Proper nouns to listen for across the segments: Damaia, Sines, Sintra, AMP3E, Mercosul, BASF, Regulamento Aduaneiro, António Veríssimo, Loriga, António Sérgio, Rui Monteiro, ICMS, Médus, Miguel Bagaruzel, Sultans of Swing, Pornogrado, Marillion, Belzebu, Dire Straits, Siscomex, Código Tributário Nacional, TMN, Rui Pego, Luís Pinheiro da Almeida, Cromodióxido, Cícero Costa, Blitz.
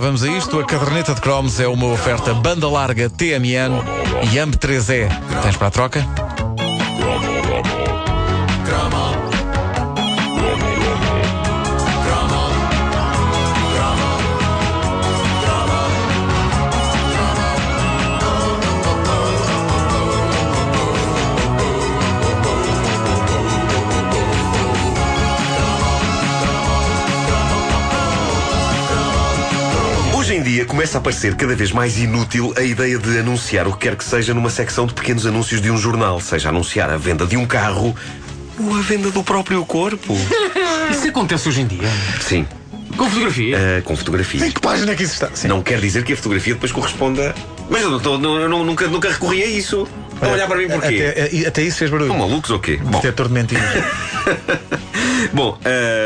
Vamos a isto. A caderneta de cromos é uma oferta banda larga TMN e AMP3E. Tens para a troca? Começa a parecer cada vez mais inútil a ideia de anunciar o que quer que seja numa secção de pequenos anúncios de um jornal, seja anunciar a venda de um carro ou a venda do próprio corpo. Isso acontece hoje em dia? Sim. Com fotografia? Com fotografia. Em que página que isso está? Sim. Não quer dizer que a fotografia depois corresponda... Mas eu nunca recorri a isso. Estão a olhar para mim porquê? Até isso fez barulho. Estão malucos ou quê? Detetor de mentiras. Bom,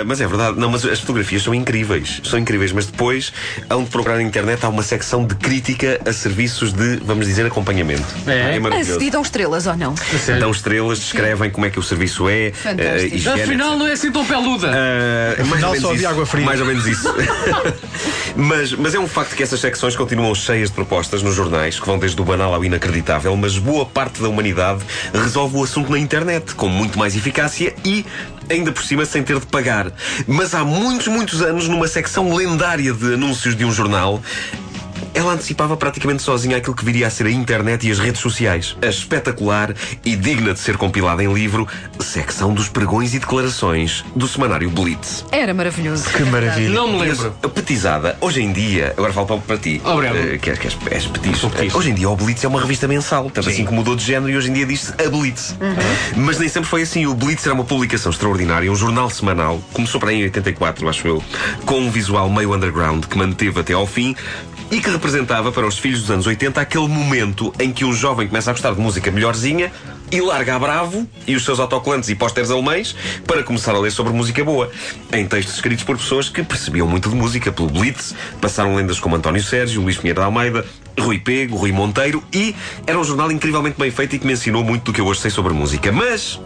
mas é verdade. Não, mas as fotografias são incríveis. São incríveis, mas depois, onde procurar na internet, há uma secção de crítica a serviços de, vamos dizer, acompanhamento. É maravilhoso. E dão estrelas ou não? Dão estrelas, descrevem como é que o serviço é. Fantástico. Afinal, não é assim tão peluda. Afinal, só havia água fria. Mais ou menos isso. Mas é um facto que essas secções continuam cheias de propostas nos jornais, que vão desde o banal ao inacreditável, mas boa parte da humanidade resolve o assunto na internet, com muito mais eficácia e, ainda por cima, sem ter de pagar. Mas há muitos anos, numa secção lendária de anúncios de um jornal, ela antecipava praticamente sozinha aquilo que viria a ser a internet e as redes sociais. A espetacular e digna de ser compilada em livro secção dos pregões e declarações do semanário Blitz. Era maravilhoso. Que maravilha. Não me lembro. Mas, petizada, hoje em dia... Agora falo para ti. Obrigado. És petiz. Hoje em dia o Blitz é uma revista mensal. Tanto assim que mudou de género e hoje em dia diz-se a Blitz. Uhum. Mas nem sempre foi assim. O Blitz era uma publicação extraordinária, um jornal semanal. Começou para aí em 84, acho eu, com um visual meio underground que manteve até ao fim e que representava para os filhos dos anos 80 aquele momento em que um jovem começa a gostar de música melhorzinha e larga a Bravo e os seus autocolantes e pósteres alemães para começar a ler sobre música boa, em textos escritos por pessoas que percebiam muito de música. Pelo Blitz passaram lendas como António Sérgio, Luís Pinheiro da Almeida, Rui Pego, Rui Monteiro, e era um jornal incrivelmente bem feito e que me ensinou muito do que eu hoje sei sobre música. Mas...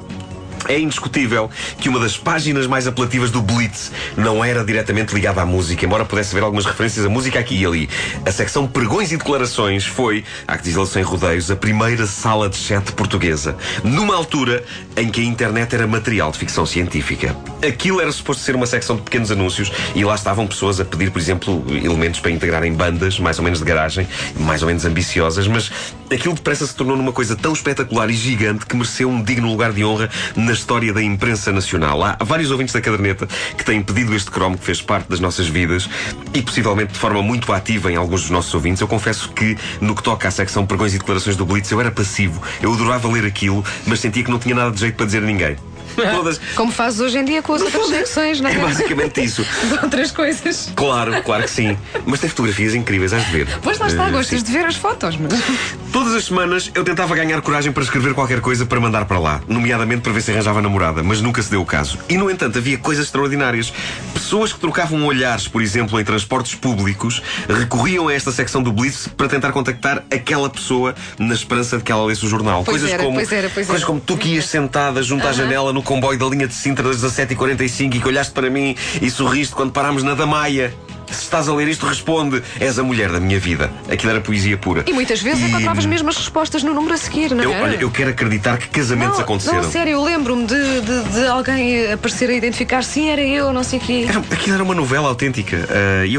é indiscutível que uma das páginas mais apelativas do Blitz não era diretamente ligada à música, embora pudesse haver algumas referências à música aqui e ali. A secção Pregões e Declarações foi, há que dizê-lo sem rodeios, a primeira sala de chat portuguesa, numa altura em que a internet era material de ficção científica. Aquilo era suposto ser uma secção de pequenos anúncios e lá estavam pessoas a pedir, por exemplo, elementos para integrar em bandas, mais ou menos de garagem, mais ou menos ambiciosas, mas aquilo depressa se tornou numa coisa tão espetacular e gigante que mereceu um digno lugar de honra na história da imprensa nacional. Há vários ouvintes da caderneta que têm pedido este cromo que fez parte das nossas vidas e possivelmente de forma muito ativa em alguns dos nossos ouvintes. Eu confesso que no que toca à secção Pregões e Declarações do Blitz eu era passivo. Eu adorava ler aquilo, mas sentia que não tinha nada de jeito para dizer a ninguém. Todas... Como fazes hoje em dia com as outras secções, não é? É basicamente isso. De outras coisas. Claro que sim. Mas tem fotografias incríveis, hás de ver. Pois lá está, gostas de ver as fotos, mas... Todas as semanas eu tentava ganhar coragem para escrever qualquer coisa para mandar para lá, nomeadamente para ver se arranjava namorada, mas nunca se deu o caso. E no entanto havia coisas extraordinárias. Pessoas que trocavam olhares, por exemplo, em transportes públicos, recorriam a esta secção do Blitz para tentar contactar aquela pessoa na esperança de que ela lesse o jornal. Coisas como tu que ias sentada junto à janela no comboio da linha de Sintra das 17h45 e que olhaste para mim e sorriste quando parámos na Damaia. Se estás a ler isto, responde: és a mulher da minha vida. Aquilo era poesia pura. E muitas vezes encontravas as mesmas respostas no número a seguir, não é? Eu quero acreditar que casamentos aconteceram. Não, sério, eu lembro-me de alguém aparecer a identificar. Sim, era eu, não sei o quê. Aquilo era uma novela autêntica.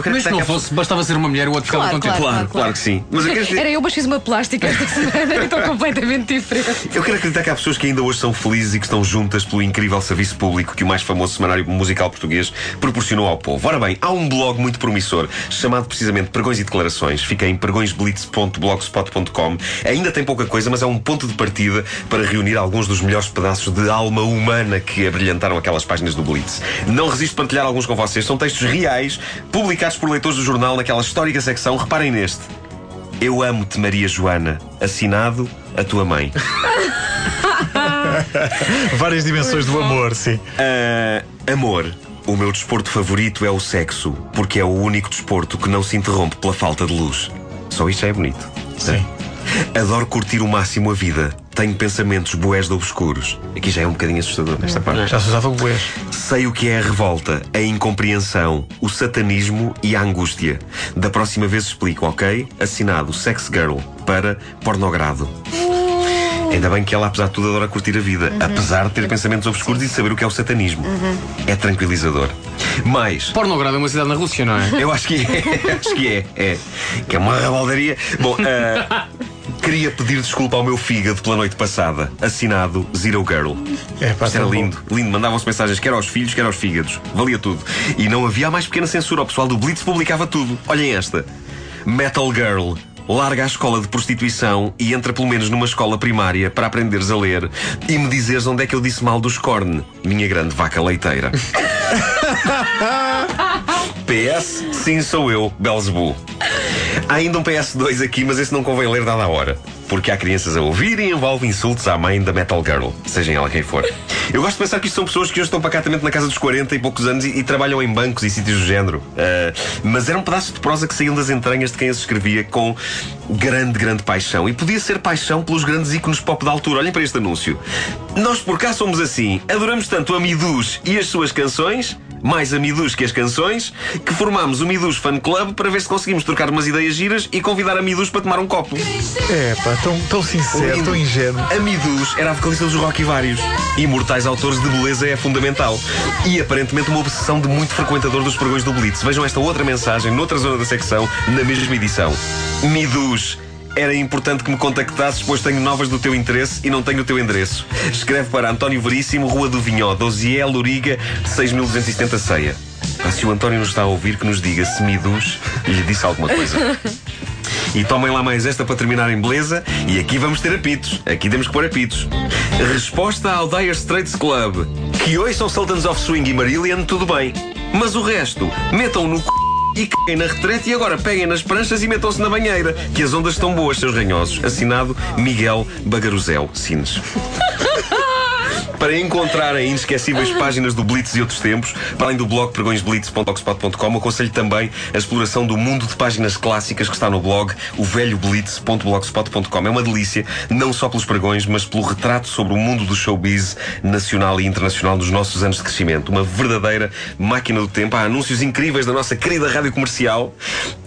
Mas não fosse, bastava ser uma mulher, o outro ficava contente. Claro que sim. Mas era eu, mas fiz uma plástica esta semana e estou completamente diferente. Eu quero acreditar que há pessoas que ainda hoje são felizes e que estão juntas pelo incrível serviço público que o mais famoso semanário musical português proporcionou ao povo. Ora bem, há um blog muito promissor, chamado precisamente Pregões e Declarações. Fica em pregõesblitz.blogspot.com. Ainda tem pouca coisa, mas é um ponto de partida para reunir alguns dos melhores pedaços de alma humana que abrilhantaram aquelas páginas do Blitz. Não resisto a partilhar alguns com vocês. São textos reais, publicados por leitores do jornal naquela histórica secção. Reparem neste: Eu amo-te, Maria Joana. Assinado, a tua mãe. Várias dimensões do amor, sim. Amor. O meu desporto favorito é o sexo, porque é o único desporto que não se interrompe pela falta de luz. Só isto já é bonito. Sim. Adoro curtir o máximo a vida, Tenho pensamentos bués de obscuros. Aqui já é um bocadinho assustador nesta parte. Já se usava bués. Sei o que é a revolta, a incompreensão, o satanismo e a angústia. Da próxima vez explico, ok? Assinado Sex Girl para Pornogrado. Ainda bem que ela, apesar de tudo, adora curtir a vida. Apesar de ter pensamentos obscuros e de saber o que é o satanismo. É tranquilizador. Mais. Pornogrado é uma cidade na Rússia, não é? Eu acho que é. Acho que é. É. Que é uma rebaldaria. Bom, queria pedir desculpa ao meu fígado pela noite passada. Assinado Zero Girl. É, pá, isto era lindo. Bom. Lindo. Mandavam-se mensagens quer aos filhos, quer aos fígados. Valia tudo. E não havia a mais pequena censura. O pessoal do Blitz publicava tudo. Olhem esta. Metal Girl. Larga a escola de prostituição e entra pelo menos numa escola primária para aprenderes a ler e me dizeres onde é que eu disse mal dos Korn, minha grande vaca leiteira. PS, sim, sou eu, Belzebu. Há ainda um PS2 aqui, mas esse não convém ler nada à hora, porque há crianças a ouvir e envolve insultos à mãe da Metal Girl, seja ela quem for. Eu gosto de pensar que isto são pessoas que hoje estão pacatamente na casa dos 40 e poucos anos e trabalham em bancos e sítios do género. Mas era um pedaço de prosa que saíam das entranhas de quem as escrevia com grande paixão. E podia ser paixão pelos grandes ícones pop da altura. Olhem para este anúncio. Nós por cá somos assim. Adoramos tanto a Médus e as suas canções, mais a Médus que as canções, que formámos o Médus Fan Club para ver se conseguimos trocar umas ideias giras e convidar a Médus para tomar um copo. É pá, tão sincero, tão ingênuo. A Médus era a vocalista dos Rock e Vários. Imortais autores de beleza é fundamental. E aparentemente uma obsessão de muito frequentador dos pregões do Blitz. Vejam esta outra mensagem, noutra zona da secção, na mesma edição. Médus, era importante que me contactasses, pois tenho novas do teu interesse e não tenho o teu endereço. Escreve para António Veríssimo, Rua do Vinhó, 12E, Loriga, 6270 Ceia. Se o António nos está a ouvir, que nos diga se Médus lhe disse alguma coisa. E tomem lá mais esta para terminar em beleza. E aqui vamos ter apitos. Aqui temos que pôr apitos. Resposta ao Dire Straits Club. Que hoje são Sultans of Swing e Marillion, tudo bem. Mas o resto, metam no c... e caguem na retrete e agora peguem nas pranchas e metam-se na banheira. Que as ondas estão boas, seus ranhosos. Assinado Miguel Bagaruzel Sines. Para encontrarem inesquecíveis páginas do Blitz e outros tempos, para além do blog pregõesblitz.blogspot.com, aconselho também a exploração do mundo de páginas clássicas que está no blog, o velhoblitz.blogspot.com. É uma delícia, não só pelos pregões, mas pelo retrato sobre o mundo do showbiz nacional e internacional dos nossos anos de crescimento. Uma verdadeira máquina do tempo. Há anúncios incríveis da nossa querida rádio comercial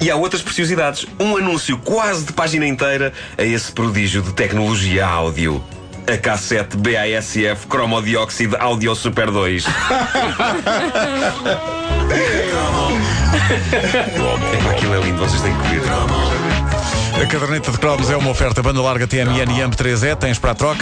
e há outras preciosidades. Um anúncio quase de página inteira a esse prodígio de tecnologia áudio. A K7 BASF Cromodióxido Audio Super 2. Aquilo é lindo, vocês têm que ver. A caderneta de cromos é uma oferta banda larga TMN e AMP3E. Tens para a troca.